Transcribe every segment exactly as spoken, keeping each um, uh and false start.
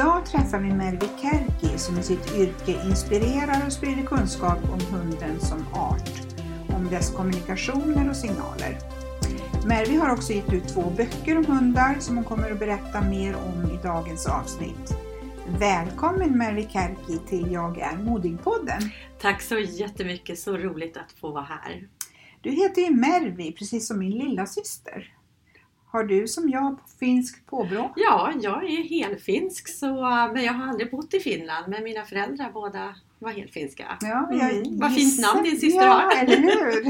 Idag träffar vi Mervi Kerki som i sitt yrke inspirerar och sprider kunskap om hunden som art, om dess kommunikationer och signaler. Mervi har också gett ut två böcker om hundar som hon kommer att berätta mer om i dagens avsnitt. Välkommen Mervi Kerki till Jag är modig-podden. Tack så jättemycket, så roligt att få vara här. Du heter ju Mervi, precis som min lilla syster. Har du som jag finsk påbrå? Ja, jag är helfinsk, så, men jag har aldrig bott i Finland. Men mina föräldrar båda var helfinska. Ja, mm. Vad fint namn din syster ja, har. Eller hur?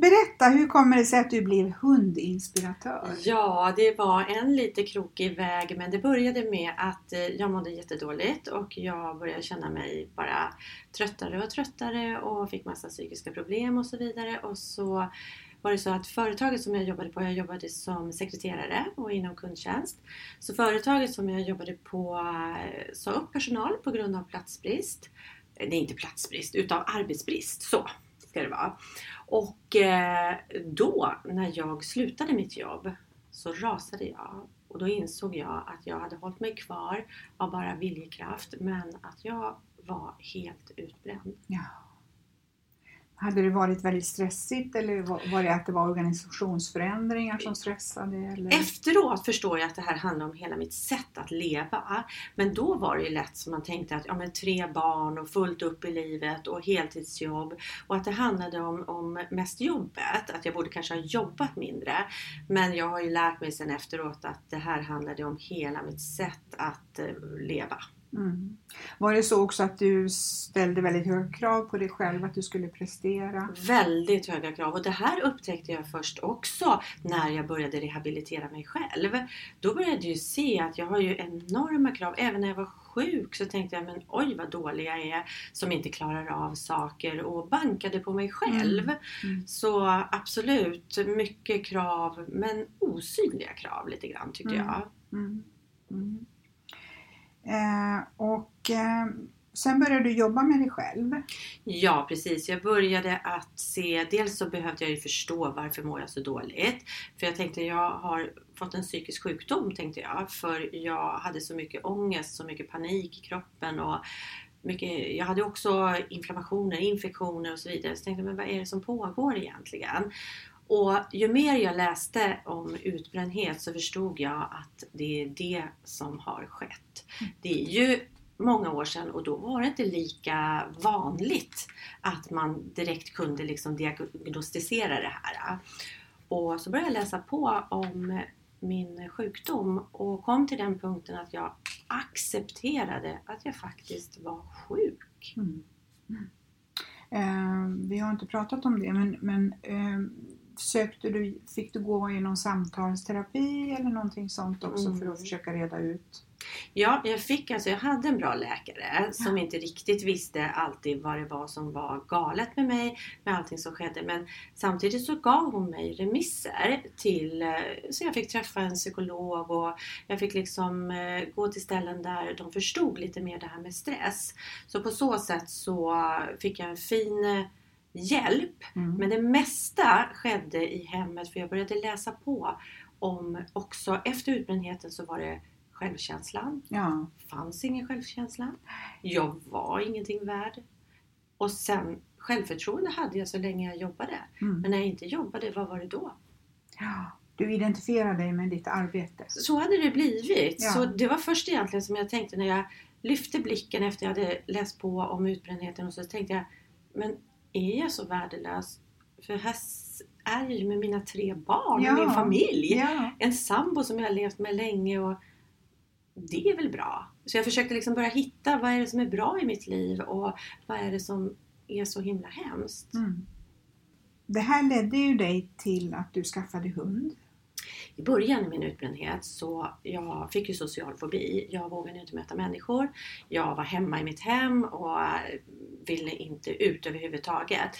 Berätta, hur kommer det sig att du blev hundinspiratör? Ja, det var en lite krokig väg, men det började med att jag mådde jättedåligt och jag började känna mig bara tröttare och tröttare och fick massa psykiska problem och så vidare. Och så var det så att företaget som jag jobbade på, jag jobbade som sekreterare och inom kundtjänst. Så företaget som jag jobbade på sa upp personal på grund av platsbrist. Nej, inte platsbrist, utan arbetsbrist, så ska det vara. Och då när jag slutade mitt jobb så rasade jag. Och då insåg jag att jag hade hållit mig kvar av bara viljekraft, men att jag var helt utbränd. Ja. Hade det varit väldigt stressigt eller var det att det var organisationsförändringar som stressade? Eller? Efteråt förstår jag att det här handlar om hela mitt sätt att leva. Men då var det ju lätt som man tänkte att ja, men tre barn och fullt upp i livet och heltidsjobb. Och att det handlade om, om mest jobbet, att jag borde kanske ha jobbat mindre. Men jag har ju lärt mig sen efteråt att det här handlade om hela mitt sätt att leva. Mm. Var det så också att du ställde väldigt höga krav på dig själv, att du skulle prestera? Väldigt höga krav, och det här upptäckte jag först också när jag började rehabilitera mig själv. Då började jag ju se att jag har ju enorma krav, även när jag var sjuk så tänkte jag, men oj vad dålig jag är som inte klarar av saker, och bankade på mig själv. Mm. Mm. Så absolut, mycket krav, men osynliga krav lite grann tyckte mm. jag. Mm. Mm. Eh, och eh, sen började du jobba med dig själv. Ja, precis. Jag började att se, dels så behövde jag ju förstå varför mår jag så dåligt. För jag tänkte, jag har fått en psykisk sjukdom tänkte jag. För jag hade så mycket ångest, så mycket panik i kroppen och mycket, jag hade också inflammationer, infektioner och så vidare. Så jag tänkte, men vad är det som pågår egentligen? Och ju mer jag läste om utbrändhet så förstod jag att det är det som har skett. Det är ju många år sedan och då var det inte lika vanligt att man direkt kunde liksom diagnostisera det här. Och så började jag läsa på om min sjukdom och kom till den punkten att jag accepterade att jag faktiskt var sjuk. Mm. Eh, vi har inte pratat om det, men... men eh... Sökte du, fick du gå i någon samtalsterapi eller någonting sånt också mm. för att försöka reda ut? Ja, jag fick alltså, jag hade en bra läkare ja. som inte riktigt visste alltid vad det var som var galet med mig, med allting som skedde. Men samtidigt så gav hon mig remisser till, så jag fick träffa en psykolog och jag fick liksom gå till ställen där de förstod lite mer det här med stress. Så på så sätt så fick jag en fin hjälp, mm. men det mesta skedde i hemmet, för jag började läsa på om också efter utbrändheten så var det självkänslan. Ja. Fanns ingen självkänsla. Jag var ingenting värd. Och sen självförtroende hade jag så länge jag jobbade. Mm. Men när jag inte jobbade, vad var det då? Ja. Du identifierar dig med ditt arbete. Så hade det blivit. Ja. Så det var först egentligen som jag tänkte när jag lyfte blicken efter jag hade läst på om utbrändheten. Och så tänkte jag, men är jag så värdelös? För här är jag ju med mina tre barn ja. och min familj. Ja. En sambo som jag har levt med länge. Och det är väl bra. Så jag försökte liksom börja hitta vad är det som är bra i mitt liv. Och vad är det som är så himla hemskt. Mm. Det här ledde ju dig till att du skaffade hund. I början av min utbrändhet så jag fick ju social fobi. Jag vågade inte möta människor. Jag var hemma i mitt hem och ville inte ut överhuvudtaget.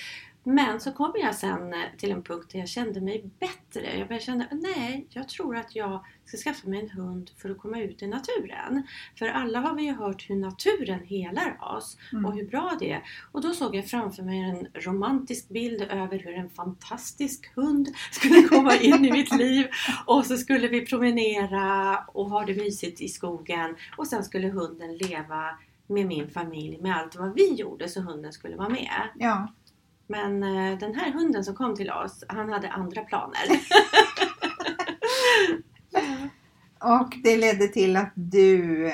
Men så kom jag sen till en punkt där jag kände mig bättre. Jag började känna, nej, jag tror att jag ska skaffa mig en hund för att komma ut i naturen. För alla har vi ju hört hur naturen helar oss mm. och hur bra det är. Och då såg jag framför mig en romantisk bild över hur en fantastisk hund skulle komma in i mitt liv. Och så skulle vi promenera och ha det mysigt i skogen. Och sen skulle hunden leva med min familj, med allt vad vi gjorde så hunden skulle vara med. Ja. Men den här hunden som kom till oss, han hade andra planer. Och det ledde till att du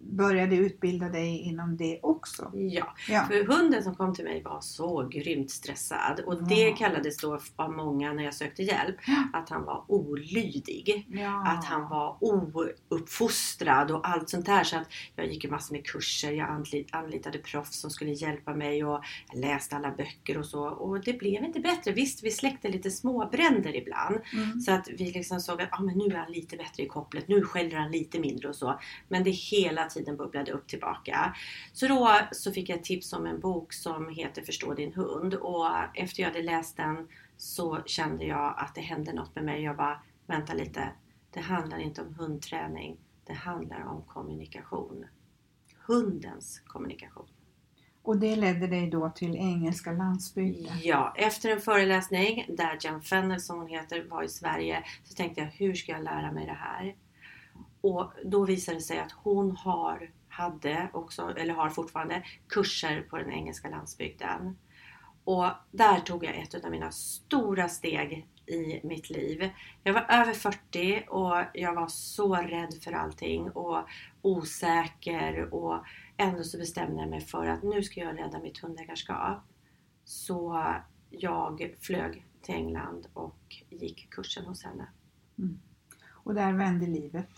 började utbilda dig inom det också. Ja, ja. För hunden som kom till mig var så grymt stressad. Och det mm. kallades då av många när jag sökte hjälp. Att han var olydig. Ja. Att han var ouppfostrad och allt sånt där. Så att jag gick ju massor med kurser. Jag anlitade proffs som skulle hjälpa mig. Och läste alla böcker och så. Och det blev inte bättre. Visst, vi släckte lite småbränder ibland. Mm. Så att vi liksom såg att ah, men nu är han lite bättre i kopplet. Nu skäller han lite mindre och så. Men det hela tiden bubblade upp tillbaka. Så då så fick jag tips om en bok som heter Förstå din hund. Och efter jag hade läst den så kände jag att det hände något med mig. Jag bara, vänta lite. Det handlar inte om hundträning. Det handlar om kommunikation. Hundens kommunikation. Och det ledde dig då till engelska landsbygden? Ja, efter en föreläsning där Jen Fennell som hon heter var i Sverige. Så tänkte jag, hur ska jag lära mig det här? Och då visade det sig att hon har, hade också, eller har fortfarande kurser på den engelska landsbygden. Och där tog jag ett av mina stora steg i mitt liv. Jag var över fyrtio och jag var så rädd för allting och osäker. Och ändå så bestämde jag mig för att nu ska jag rädda mitt hundägarskap. Så jag flög till England och gick kursen hos henne. Mm. Och där vände livet.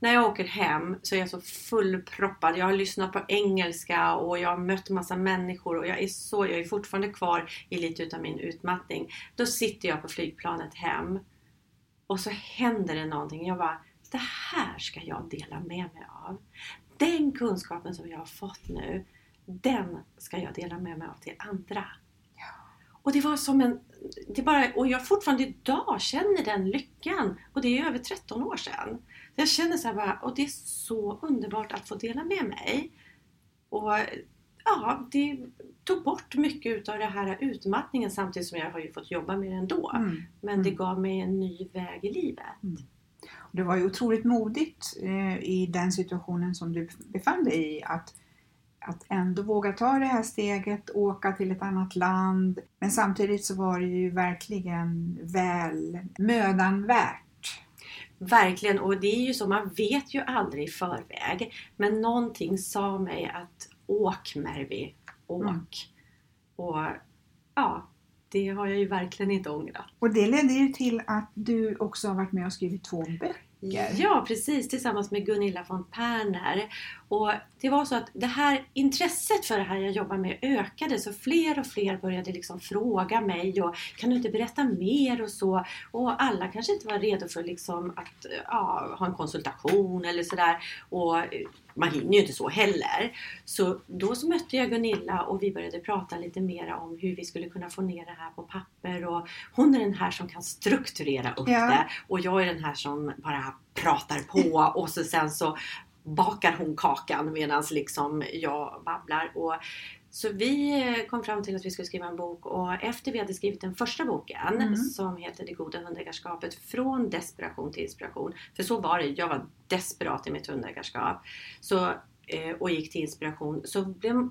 När jag åker hem så är jag så fullproppad. Jag har lyssnat på engelska och jag har mött massa människor. Och jag är, så, jag är fortfarande kvar i lite utav min utmattning. Då sitter jag på flygplanet hem. Och så händer det någonting. Jag bara, det här ska jag dela med mig av. Den kunskapen som jag har fått nu. Den ska jag dela med mig av till andra. Och det var som en, det bara, och jag fortfarande idag känner den lyckan. Och det är över tretton år sedan. Så jag känner så här bara, och det är så underbart att få dela med mig. Och ja, det tog bort mycket av det här utmattningen samtidigt som jag har ju fått jobba med det ändå. Mm. Men det gav mig en ny väg i livet. Mm. Och det var ju otroligt modigt eh, i den situationen som du befann dig i att... Att ändå våga ta det här steget, åka till ett annat land. Men samtidigt så var det ju verkligen väl mödan värt. Verkligen, och det är ju så, man vet ju aldrig i förväg. Men någonting sa mig att åk Mervi, åk. Mm. Och ja, det har jag ju verkligen inte ångrat. Och det ledde ju till att du också har varit med och skrivit två böcker. Ja, precis. Tillsammans med Gunilla von Pernär. Och det var så att det här intresset för det här jag jobbar med ökade. Så fler och fler började liksom fråga mig. Och kan du inte berätta mer och så. Och alla kanske inte var redo för liksom att ja, ha en konsultation eller sådär. Och man hinner ju inte så heller. Så då så mötte jag Gunilla och vi började prata lite mer om hur vi skulle kunna få ner det här på papper. Och hon är den här som kan strukturera upp ja. det. Och jag är den här som bara pratar på och så sen så bakar hon kakan medan liksom jag babblar. Och så vi kom fram till att vi skulle skriva en bok, och efter vi hade skrivit den första boken mm. som heter Det goda hundägarskapet, från desperation till inspiration, för så var det, jag var desperat i mitt hundägarskap så, och gick till inspiration, så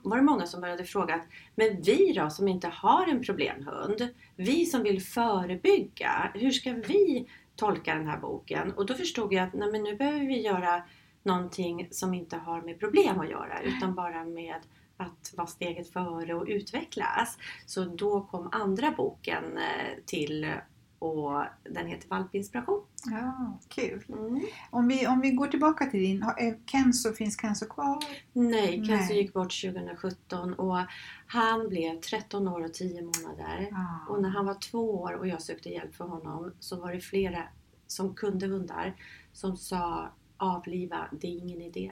var det många som började fråga att, men vi då som inte har en problemhund, vi som vill förebygga, hur ska vi tolka den här boken? Och då förstod jag att nej, men nu behöver vi göra någonting som inte har med problem att göra, utan bara med att vara steget före och utvecklas. Så då kom andra boken till, och den heter Valpinspiration. Ja, kul. Mm. Om, vi, om vi går tillbaka till din, Kenzo, finns Kenzo kvar? Nej, Kenzo gick bort tjugo sjutton, och han blev tretton år och tio månader. Ah. Och när han var två år och jag sökte hjälp för honom, så var det flera som kunde hundar som sa avliva, det är ingen idé.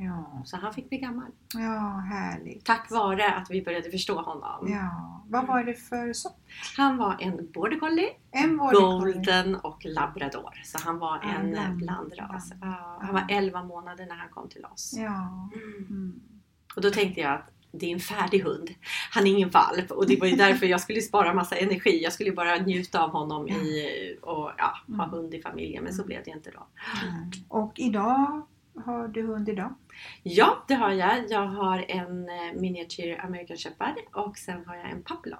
Ja. Så han fick bli gammal. Ja, härligt. Tack vare att vi började förstå honom. Ja. Vad var det för sort? Han var en border collie, en border collie. Golden och labrador. Så han var en mm. blandras. Mm. Han var elva månader när han kom till oss. Ja. Mm. Och då tänkte jag att det är en färdig hund. Han är ingen valp. Och det var ju därför jag skulle spara massa energi. Jag skulle bara njuta av honom i, och ja, ha hund i familjen. Men så blev det inte då. Mm. Och idag... Har du hund idag? Ja, det har jag. Jag har en Miniature American Shepherd, och sen har jag en Papillon.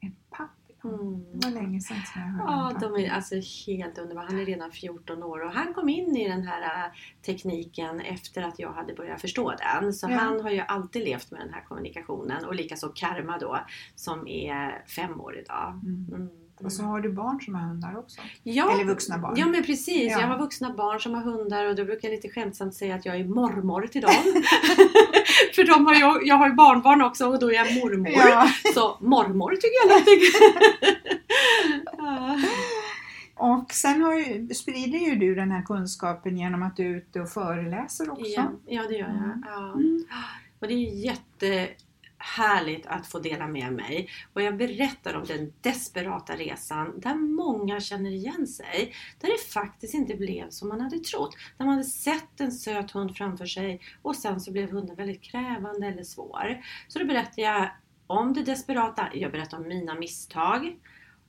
En Papillon? Mm. Vad länge sedan jag hörde. Ja, de är alltså helt underbara. Han är redan fjorton år, och han kom in i den här tekniken efter att jag hade börjat förstå den. Så ja. Han har ju alltid levt med den här kommunikationen, och likaså Karma då, som är fem år idag. Mm. Mm. Och så har du barn som har hundar också. Ja, eller vuxna barn. Ja, men precis. Ja. Jag har vuxna barn som har hundar, och då brukar jag lite skämtsamt säga att jag är mormor till dem. För de har jag, jag har ju barnbarn också, och då är jag mormor. Ja. Så mormor tycker jag lite. Ja. Och sen har ju, sprider ju du den här kunskapen genom att du är ute och föreläser också. Ja, ja det gör jag. Ja. Mm. Och det är ju jätte... härligt att få dela med mig, och jag berättar om den desperata resan där många känner igen sig, där det faktiskt inte blev som man hade trott, där man hade sett en söt hund framför sig och sen så blev hunden väldigt krävande eller svår. Så då berättar jag om det desperata, jag berättar om mina misstag,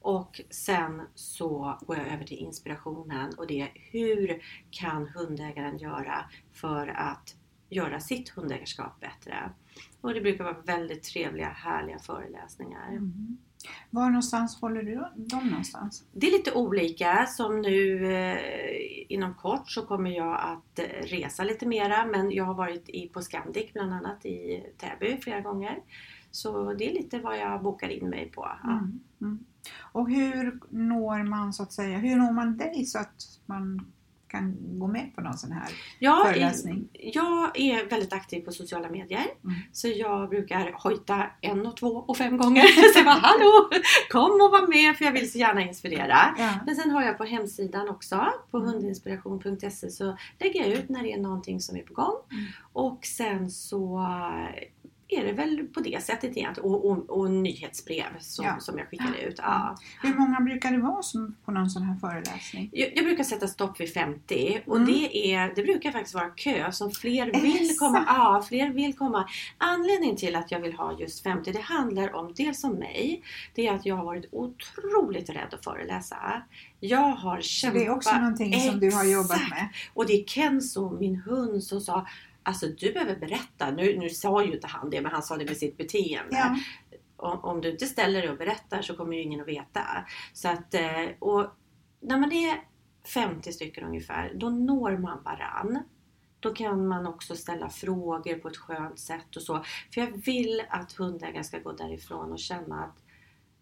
och sen så går jag över till inspirationen, och det är hur kan hundägaren göra för att göra sitt hundägarskap bättre. Och det brukar vara väldigt trevliga, härliga föreläsningar. Mm. Var någonstans håller du dem någonstans? Det är lite olika. Som nu eh, inom kort så kommer jag att resa lite mera. Men jag har varit i, på Scandic bland annat i Täby flera gånger. Så det är lite vad jag bokar in mig på. Ja. Mm. Mm. Och hur når man så att säga, hur når man dig så att man... kan gå med på någon sån här jag föreläsning? Är, jag är väldigt aktiv på sociala medier. Mm. Så jag brukar hojta en och två och fem gånger. Så bara, hallå! Kom och var med, för jag vill så gärna inspirera. Ja. Men sen har jag på hemsidan också. På mm. hundinspiration punkt se så lägger jag ut när det är någonting som är på gång. Mm. Och sen så... är det väl på det sättet egentligen. Och, och, och nyhetsbrev som, ja. som jag skickar ut. Ja. Hur många brukar det vara som på någon sån här föreläsning? Jag, jag brukar sätta stopp vid femtio. Och mm. det, är, det brukar faktiskt vara kö som fler vill komma. Ja, fler vill komma. Anledningen till att jag vill ha just femtio, det handlar om dels om mig. Det är att jag har varit otroligt rädd att föreläsa. Jag har kämpat. Det är också någonting som du har jobbat med. Och det är Kenzo, min hund, som sa... Alltså du behöver berätta, nu, nu sa ju inte han det, men han sa det med sitt beteende. Ja. Om, om du inte ställer dig och berättar så kommer ju ingen att veta. Så att, och när man är femtio stycken ungefär, då når man varann. Då kan man också ställa frågor på ett skönt sätt och så. För jag vill att hundägaren ska gå därifrån och känna att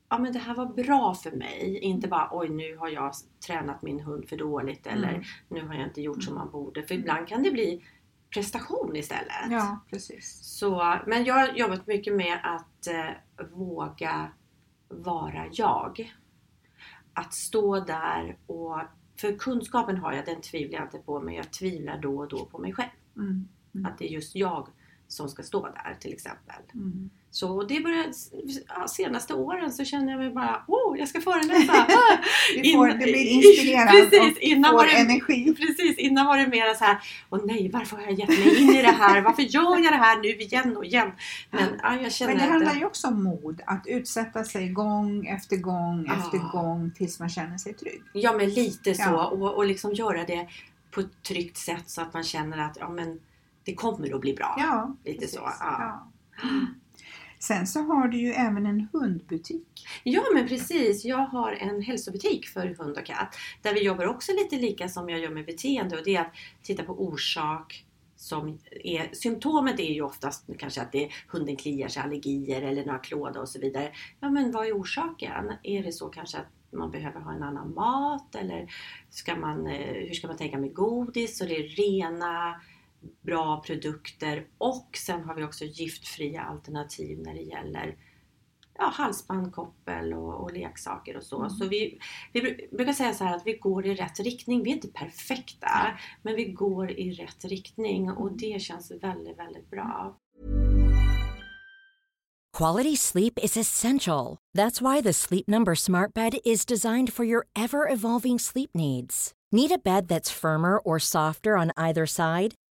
ja, men det här var bra för mig. Inte bara, oj nu har jag tränat min hund för dåligt eller mm. nu har jag inte gjort som man borde. För ibland kan det bli... prestation istället. Ja, precis. Så, men jag har jobbat mycket med att eh, våga vara jag. Att stå där och... För kunskapen har jag, den tvivlar jag inte på. Men jag tvivlar då och då på mig själv. Mm. Mm. Att det är just jag som ska stå där till exempel. Mm. Så det började, ja, senaste åren så känner jag mig bara, åh, oh, jag ska föreläsa. Du, får, In, du blir inspirerad precis, och innan får var det, energi. Precis, innan var det mera så här, åh nej, varför har jag gett mig in i det här? Varför gör jag det här nu igen och igen? Men, ja, jag känner Men det handlar ju också om mod, att utsätta sig gång efter gång ah. efter gång tills man känner sig trygg. Ja, men lite så. Ja. Och, och liksom göra det på ett tryggt sätt så att man känner att, ja men, det kommer att bli bra. Ja, lite precis. Så. Ja. Ja. Sen så har du ju även en hundbutik. Ja, men precis. Jag har en hälsobutik för hund och katt. Där vi jobbar också lite lika som jag gör med beteende. Och det är att titta på orsak. Som är, symptomet är ju oftast kanske att det är, hunden kliar sig, allergier eller några klåda och så vidare. Ja, men vad är orsaken? Är det så kanske att man behöver ha en annan mat? Eller ska man, hur ska man tänka med godis? Så det är rena... bra produkter, och sen har vi också giftfria alternativ när det gäller ja, halsband, koppel och, och leksaker och så. Mm. Så vi, vi brukar säga så här att vi går i rätt riktning. Vi är inte perfekta, mm. men vi går i rätt riktning och det känns väldigt, väldigt bra. Quality sleep is essential. That's why the Sleep Number Smart Bed is designed for your ever-evolving sleep needs. Need a bed that's firmer or softer on either side?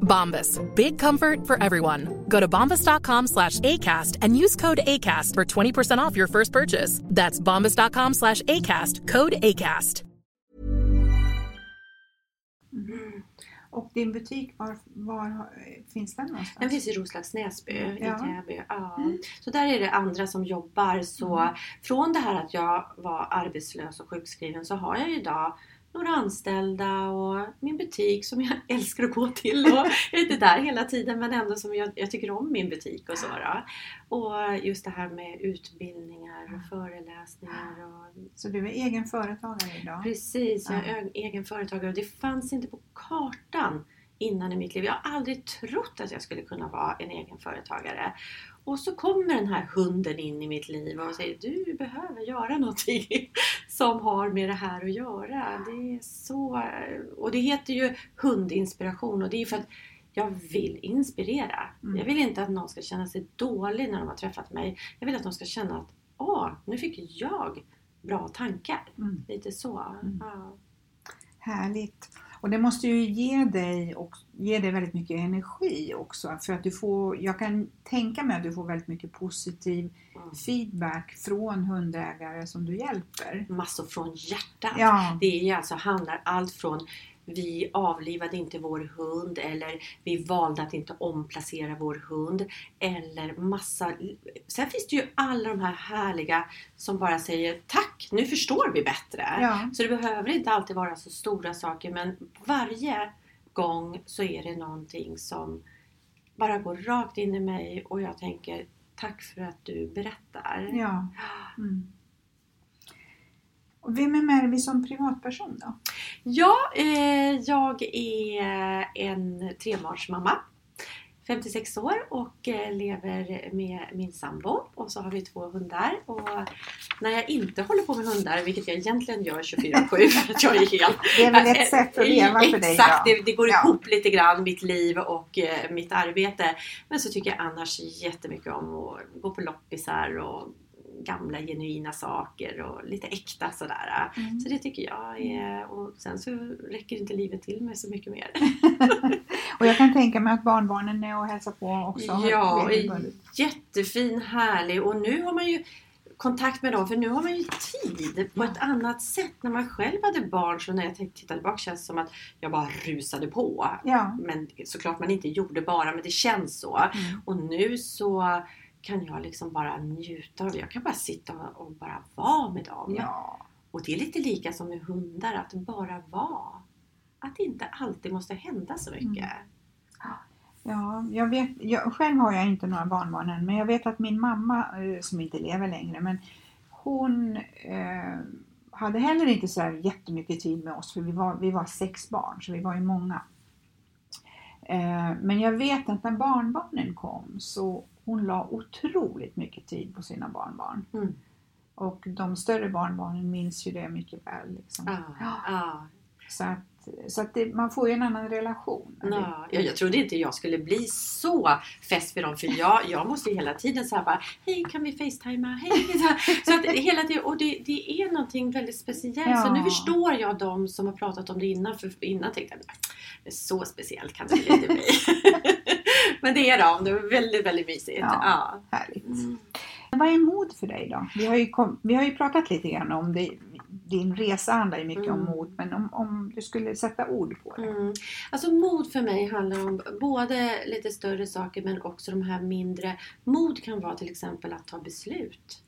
Bombas. Big comfort for everyone. Go to bombas.com slash ACAST and use code ACAST for twenty percent off your first purchase. That's bombas.com slash ACAST. Code ACAST. Mm. Och din butik, var, var finns den någonstans? Den finns i Roslags Näsby, ja. I Täby. Ja. Mm. Så där är det andra som jobbar. Så mm. från det här att jag var arbetslös och sjukskriven så har jag idag några anställda och min butik som jag älskar att gå till. Och jag är inte där hela tiden men ändå som jag, jag tycker om min butik och så då. Och just det här med utbildningar och föreläsningar. Och... Så du är egen företagare idag? Precis, jag är egen företagare och det fanns inte på kartan innan i mitt liv. Jag har aldrig trott att jag skulle kunna vara en egen företagare. Och så kommer den här hunden in i mitt liv och säger du behöver göra någonting som har med det här att göra. Det är så, och det heter ju hundinspiration och det är för att jag vill inspirera. Mm. Jag vill inte att någon ska känna sig dålig när de har träffat mig. Jag vill att de ska känna att åh, nu fick jag bra tankar. Mm. Lite så. Mm. Ja. Härligt. Och det måste ju ge dig, och ge dig väldigt mycket energi också. För att du får, jag kan tänka mig att du får väldigt mycket positiv mm. feedback från hundägare som du hjälper. Massor från hjärtat. Ja. Det är alltså, handlar allt från vi avlivade inte vår hund eller vi valde att inte omplacera vår hund. Eller massa, sen finns det ju alla de här härliga som bara säger tack, nu förstår vi bättre. Ja. Så det behöver inte alltid vara så stora saker men varje gång så är det någonting som bara går rakt in i mig och jag tänker tack för att du berättar. Ja. Mm. Vem är Mervi som privatperson då? Ja, eh, jag är en trebarnsmamma. femtiosex år och lever med min sambo. Och så har vi två hundar. Och när jag inte håller på med hundar, vilket jag egentligen gör tjugofyra sju för att jag är helt... Det är väl ett sätt att leva för dig. Exakt, det, det går ihop ja. lite grann, mitt liv och eh, mitt arbete. Men så tycker jag annars jättemycket om att gå på loppisar och gamla genuina saker och lite äkta sådär. Mm. Så det tycker jag är, och sen så räcker inte livet till mig så mycket mer. Och jag kan tänka mig att barnbarnen är och hälsar på också. Ja, jättefin, härlig, och nu har man ju kontakt med dem, för nu har man ju tid på ett annat sätt. När man själv hade barn, så när jag tittade tillbaka känns det som att jag bara rusade på. Ja. Men såklart man inte gjorde bara, men det känns så. Mm. Och nu så kan jag liksom bara njuta av det. Jag kan bara sitta och bara vara med dem. Ja. Och det är lite lika som med hundar. Att bara vara. Att det inte alltid måste hända så mycket. Mm. Ja, jag vet. Jag, själv har jag inte några barnbarn än. Men jag vet att min mamma, som inte lever längre. Men hon eh, hade heller inte så här jättemycket tid med oss. För vi var, vi var sex barn. Så vi var ju många. Eh, men jag vet att när barnbarnen kom så... Hon la otroligt mycket tid på sina barnbarn. Mm. Och de större barnbarnen minns ju det mycket väl. Liksom. Ah, ah. Så att, så att det, man får ju en annan relation. Ah, jag, jag trodde inte jag skulle bli så fäst vid dem. För jag, jag måste ju hela tiden så här bara, hej, kan vi facetima? Hej. Så att hela tiden, och det, det är någonting väldigt speciellt. Ja. Så nu förstår jag dem som har pratat om det innan. För innan tänkte jag, det är så speciellt kan det inte bli. Men det är de, det är väldigt, väldigt mysigt. Ja, ja. Härligt. Mm. Vad är mod för dig då? Vi har ju, kom, vi har ju pratat lite grann om det, din resa handlar ju mycket mm. om mod. Men om, om du skulle sätta ord på det. Mm. Alltså mod för mig handlar om både lite större saker men också de här mindre. Mod kan vara till exempel att ta beslut.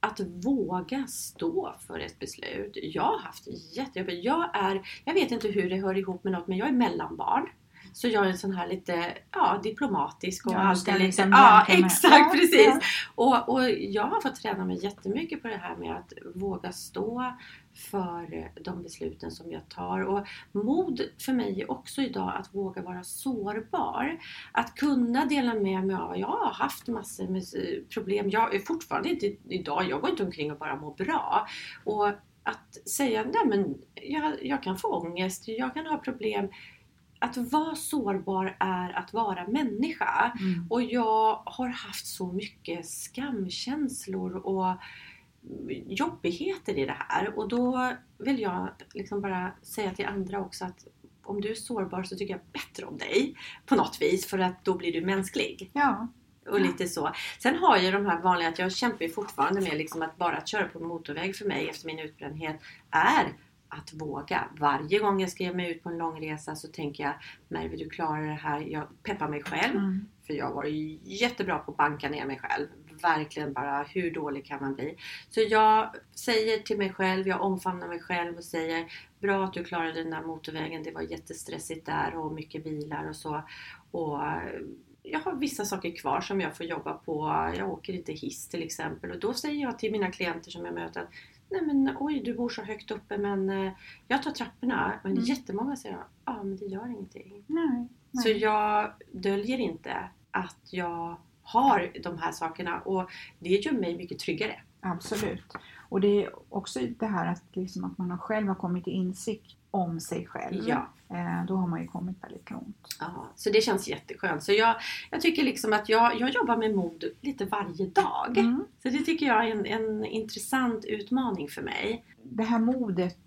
Att våga stå för ett beslut. Jag har haft jättejobbigt. Jag är, jag vet inte hur det hör ihop med något, men jag är mellanbarn. Så jag är en sån här lite ja, diplomatisk och ja, alltid lite, ja exakt med. Precis. Ja. Och, och jag har fått träna mig jättemycket på det här med att våga stå för de besluten som jag tar. Och mod för mig är också idag att våga vara sårbar. Att kunna dela med mig av, jag har haft massor med problem. Jag är fortfarande inte idag, jag går inte omkring och bara mår bra. Och att säga, nej men jag, jag kan få ångest, jag kan ha problem. Att vara sårbar är att vara människa. Mm. Och jag har haft så mycket skamkänslor och jobbigheter i det här. Och då vill jag liksom bara säga till andra också att om du är sårbar så tycker jag bättre om dig på något vis. För att då blir du mänsklig. Ja. Och lite så. Sen har jag de här vanliga att jag kämpar fortfarande med liksom att bara att köra på motorväg för mig efter min utbrändhet är... Att våga. Varje gång jag ska ge mig ut på en lång resa så tänker jag, Mervi, du klarar det här. Jag peppar mig själv. Mm. För jag var jättebra på att banka ner mig själv. Verkligen bara, hur dålig kan man bli? Så jag säger till mig själv, jag omfamnar mig själv och säger, bra att du klarade den där motorvägen. Det var jättestressigt där och mycket bilar och så. Och... Jag har vissa saker kvar som jag får jobba på. Jag åker inte hiss till exempel. Och då säger jag till mina klienter som jag möter att nej men oj, du bor så högt uppe men jag tar trapporna. Men mm. jättemånga säger ja, ah, men det gör ingenting. Nej, nej. Så jag döljer inte att jag har de här sakerna. Och det gör mig mycket tryggare. Absolut. Och det är också det här att, liksom att man själv har kommit till insikt om sig själv. Ja. Då har man ju kommit väldigt långt. Ja, så det känns jätteskönt. Så jag, jag tycker liksom att jag, jag jobbar med mod lite varje dag. Mm. Så det tycker jag är en, en intressant utmaning för mig. Det här modet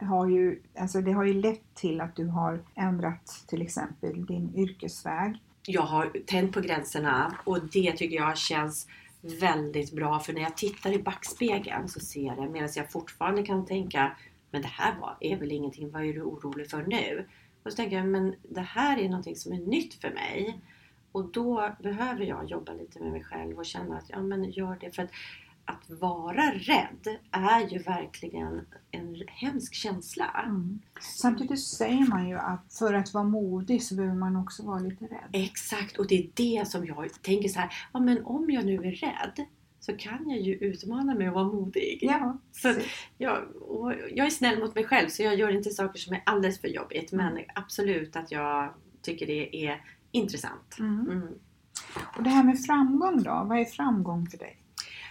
har ju, alltså det har ju lett till att du har ändrat till exempel din yrkesväg. Jag har tänt på gränserna och det tycker jag känns... väldigt bra, för när jag tittar i backspegeln så ser jag det, medan jag fortfarande kan tänka, men det här var, är väl ingenting, vad är du orolig för nu? Och så tänker jag, men det här är någonting som är nytt för mig och då behöver jag jobba lite med mig själv och känna att, ja men gör det, för att, att vara rädd är ju verkligen en hemsk känsla. Mm. Samtidigt säger man ju att för att vara modig så behöver man också vara lite rädd. Exakt, och det är det som jag tänker så här, ja men om jag nu är rädd så kan jag ju utmana mig att vara modig. Ja, så jag, och jag är snäll mot mig själv så jag gör inte saker som är alldeles för jobbigt, men absolut att jag tycker det är intressant. Mm. Mm. Och det här med framgång då, vad är framgång för dig?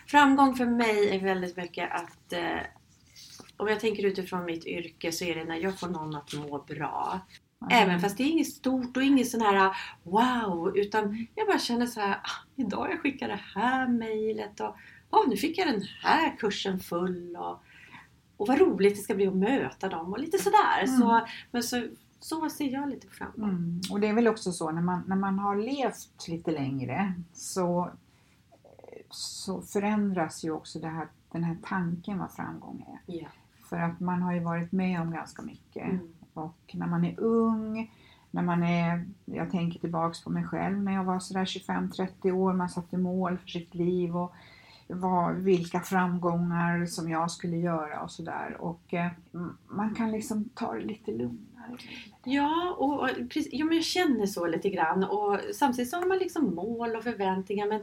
Framgång för mig är väldigt mycket att, eh, om jag tänker utifrån mitt yrke, så är det när jag får någon att må bra. Mm. Även fast det är inget stort och inget sån här wow, utan jag bara känner så här, ah, idag jag skickar det här mejlet och ah, nu fick jag den här kursen full och, och vad roligt det ska bli att möta dem och lite sådär. Mm. Så, men så, så ser jag lite på framgång. Mm. Och det är väl också så när man, när man har levt lite längre så, så förändras ju också det här, den här tanken vad framgång är. Yeah. För att man har ju varit med om ganska mycket. Mm. Och när man är ung, när man är, jag tänker tillbaks på mig själv när jag var sådär tjugofem trettio år. Man satte mål för sitt liv och vad, vilka framgångar som jag skulle göra och sådär. Och eh, man kan liksom ta det lite lugnare. Ja, och, och, ja, men jag känner så lite grann. Och samtidigt så har man liksom mål och förväntningar. Men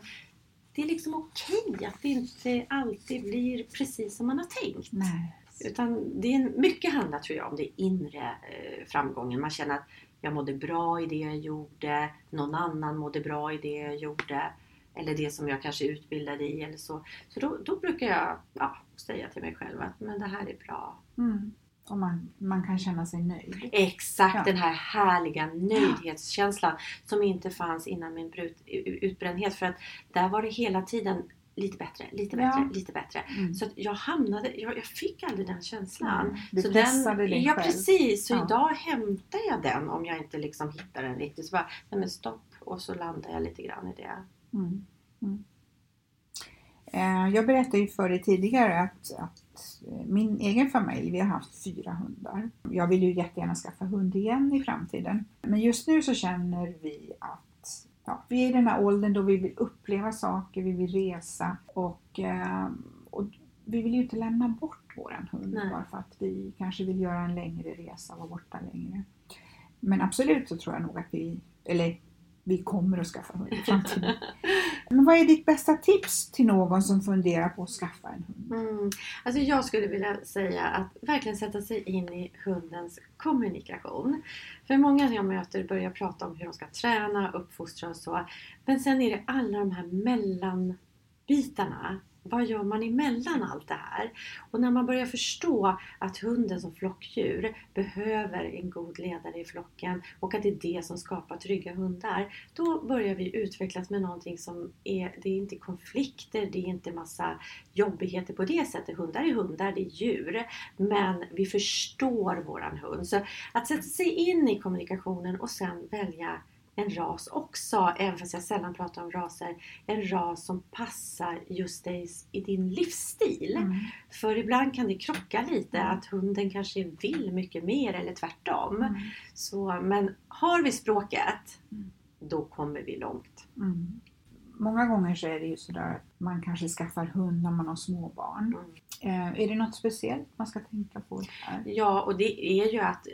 det är liksom okej att det inte alltid blir precis som man har tänkt. Nej. Utan det är mycket handlar, tror jag, om det inre framgången. Man känner att jag mådde bra i det jag gjorde. Någon annan mådde bra i det jag gjorde. Eller det som jag kanske utbildade i eller så. Så då, då brukar jag ja, säga till mig själv att men det här är bra. Mm. Och man, man kan känna sig nöjd. Exakt, ja. Den här härliga nöjdhetskänslan som inte fanns innan min brut, utbrändhet. För att där var det hela tiden... Lite bättre, lite bättre, ja. lite bättre. Mm. Så att jag hamnade, jag, jag fick aldrig den känslan. Mm. Du så pressade den, dig ja, själv. Precis, så ja. Idag hämtar jag den om jag inte liksom hittar den riktigt. Så bara, nej men stopp. Och så landar jag lite grann i det. Mm. Mm. Eh, jag berättade ju för dig tidigare att, att min egen familj, vi har haft fyra hundar. Jag vill ju jättegärna skaffa hund igen i framtiden. Men just nu så känner vi att ja, vi är i den här åldern då vi vill uppleva saker, vi vill resa och, och vi vill ju inte lämna bort våran hund. Nej. Bara för att vi kanske vill göra en längre resa och vara borta längre. Men absolut så tror jag nog att vi, eller vi kommer att skaffa hund i framtiden. Men vad är ditt bästa tips till någon som funderar på att skaffa en hund? Mm. Alltså jag skulle vilja säga att verkligen sätta sig in i hundens kommunikation. För många som jag möter börjar prata om hur de ska träna, uppfostra och så. Men sen är det alla de här mellanbitarna. Vad gör man emellan allt det här? Och när man börjar förstå att hunden som flockdjur behöver en god ledare i flocken och att det är det som skapar trygga hundar, då börjar vi utvecklas med någonting som är, det är inte konflikter, det är inte massa jobbigheter på det sättet. Hundar är hundar, det är djur, men vi förstår våran hund. Så att sätta sig in i kommunikationen och sen välja en ras också, även fast jag sällan pratar om raser, en ras som passar just dig i din livsstil. Mm. För ibland kan det krocka lite att hunden kanske vill mycket mer eller tvärtom. Mm. Så, men har vi språket, mm. då kommer vi långt. Mm. Många gånger så är det ju sådär att man kanske skaffar hund när man har småbarn. Mm. Eh, är det något speciellt man ska tänka på här? Ja, och det är ju att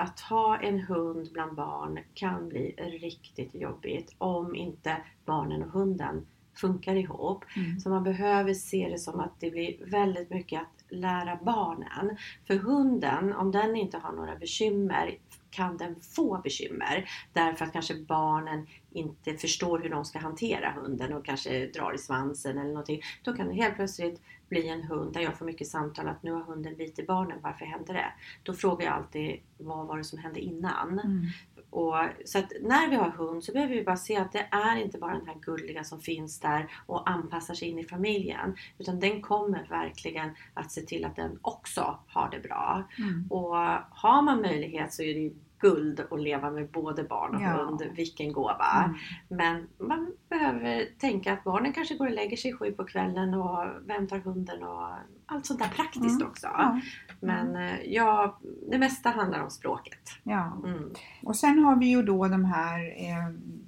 Att ha en hund bland barn kan bli riktigt jobbigt om inte barnen och hunden funkar ihop. Mm. Så man behöver se det som att det blir väldigt mycket att lära barnen. För hunden, om den inte har några bekymmer, kan den få bekymmer. Därför att kanske barnen inte förstår hur de ska hantera hunden och kanske drar i svansen eller någonting. Då kan det helt plötsligt bli en hund där jag får mycket samtal att nu har hunden bitit barnen, varför hände det? Då frågar jag alltid, vad var det som hände innan? Mm. Och, så att när vi har hund så behöver vi bara se att det är inte bara den här gulliga som finns där och anpassar sig in i familjen. Utan den kommer verkligen att se till att den också har det bra. Mm. Och har man möjlighet så är det ju guld att leva med både barn och ja. hund. Vilken gåva. Mm. Men man behöver tänka att barnen kanske går och lägger sig sju på kvällen och vem tar hunden och allt sånt där praktiskt mm. också. Ja. Mm. Men ja, det mesta handlar om språket. Ja. Mm. Och sen har vi ju då de här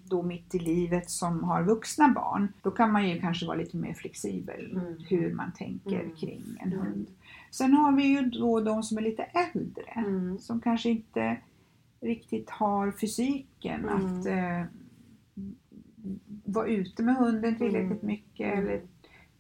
då mitt i livet som har vuxna barn. Då kan man ju kanske vara lite mer flexibel mm. hur man tänker mm. kring en mm. hund. Sen har vi ju då de som är lite äldre mm. som kanske inte riktigt har fysiken mm. att eh, vara ute med hunden tillräckligt mm. mycket mm. eller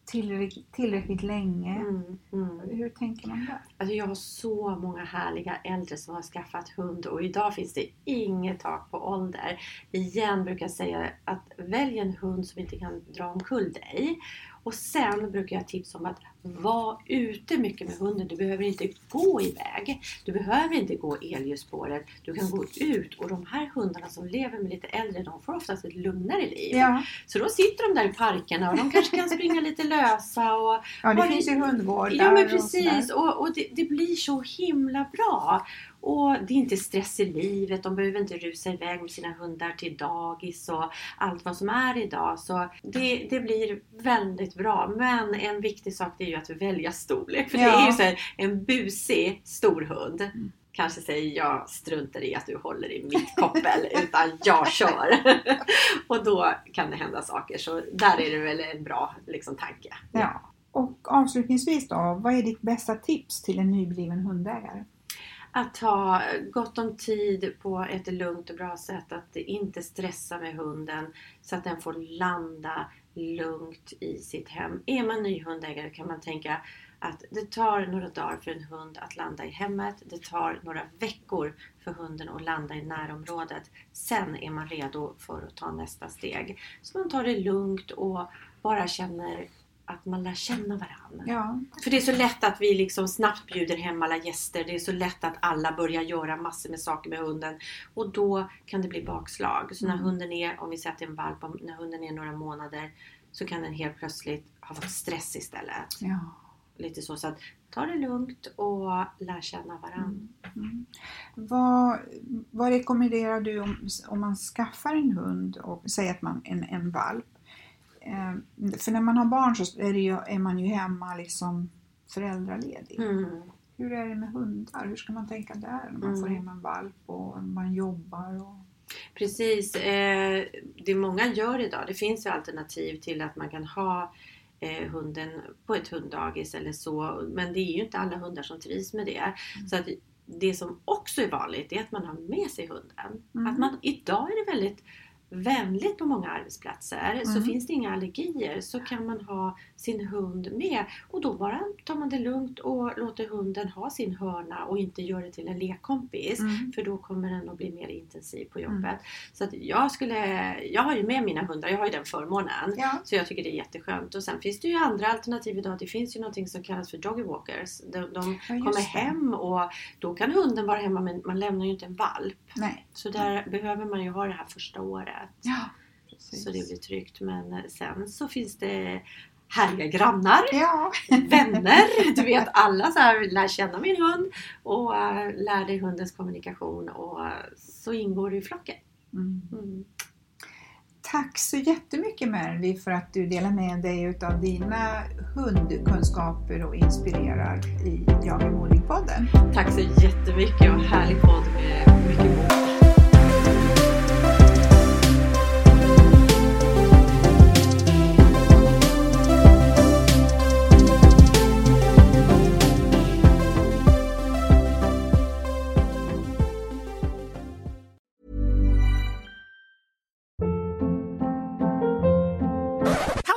tillräckligt, tillräckligt länge. Mm, mm. Hur tänker man där? Alltså jag har så många härliga äldre som har skaffat hund. Och idag finns det inget tak på ålder. Igen brukar jag säga att välj en hund som inte kan dra omkull dig. Och sen brukar jag tipsa om att vara ute mycket med hunden. Du behöver inte gå iväg. Du behöver inte gå elljusspåret. Du kan gå ut. Och de här hundarna som lever med lite äldre, de får oftast ett lugnare liv. Ja. Så då sitter de där i parkerna och de kanske kan springa lite lösa. Och, ja, det och finns ju hundvårdar. Ja, men precis. Och, och, och det, det blir så himla bra. Och det är inte stress i livet. De behöver inte rusa iväg med sina hundar till dagis och allt vad som är idag. Så det, det blir väldigt bra. Men en viktig sak är ju att välja storlek. För ja. Det är ju så här, en busig stor hund. Mm. Kanske säger jag struntar i att du håller i mitt koppel utan jag kör. Och då kan det hända saker. Så där är det väl en bra liksom, tanke. Ja. Och avslutningsvis då, vad är ditt bästa tips till en nybliven hundägare? Att ha gott om tid på ett lugnt och bra sätt. Att inte stressa med hunden så att den får landa lugnt i sitt hem. Är man ny hundägare kan man tänka att det tar några dagar för en hund att landa i hemmet. Det tar några veckor för hunden att landa i närområdet. Sen är man redo för att ta nästa steg. Så man tar det lugnt och bara känner att man lär känna varandra. Ja. För det är så lätt att vi liksom snabbt bjuder hem alla gäster. Det är så lätt att alla börjar göra massor med saker med hunden. Och då kan det bli bakslag. Så när mm. hunden är, om vi säger att det är en valp, om, när hunden är några månader så kan den helt plötsligt ha fått stress istället. Ja. Lite så, så att ta det lugnt och lär känna varandra. Mm. Mm. Vad, vad rekommenderar du om, om man skaffar en hund och säger att man en, en valp? För när man har barn så är, det ju, är man ju hemma liksom föräldraledig. Mm. Hur är det med hundar? Hur ska man tänka där när man mm. får hem en valp och man jobbar? Och... Precis, eh, det många gör idag. Det finns ju alternativ till att man kan ha eh, hunden på ett hunddagis eller så. Men det är ju inte alla hundar som trivs med det. Mm. Så att det som också är vanligt är att man har med sig hunden. Mm. Att man, idag är det väldigt... vänligt på många arbetsplatser mm. så finns det inga allergier så kan man ha sin hund med och då bara tar man det lugnt och låter hunden ha sin hörna och inte gör det till en lekkompis mm. för då kommer den att bli mer intensiv på jobbet mm. så att jag skulle jag har ju med mina hundar, jag har ju den förmånen ja. Så jag tycker det är jätteskönt och sen finns det ju andra alternativ idag, det finns ju någonting som kallas för doggy walkers, de, de ja, kommer det. Hem och då kan hunden vara hemma men man lämnar ju inte en valp. Nej. Så där mm. behöver man ju ha det här första året. Ja, precis. Så det blir tryggt. Men sen så finns det härliga grannar, ja. Vänner. Du vet alla så här, lär känna min hund. Och uh, lär dig hundens kommunikation. Och uh, så ingår du i flocken. Mm. Mm. Tack så jättemycket Mervi för att du delar med dig utav dina hundkunskaper och inspirerar i Jag är modig-podden. Tack så jättemycket och härlig podd med mycket mod.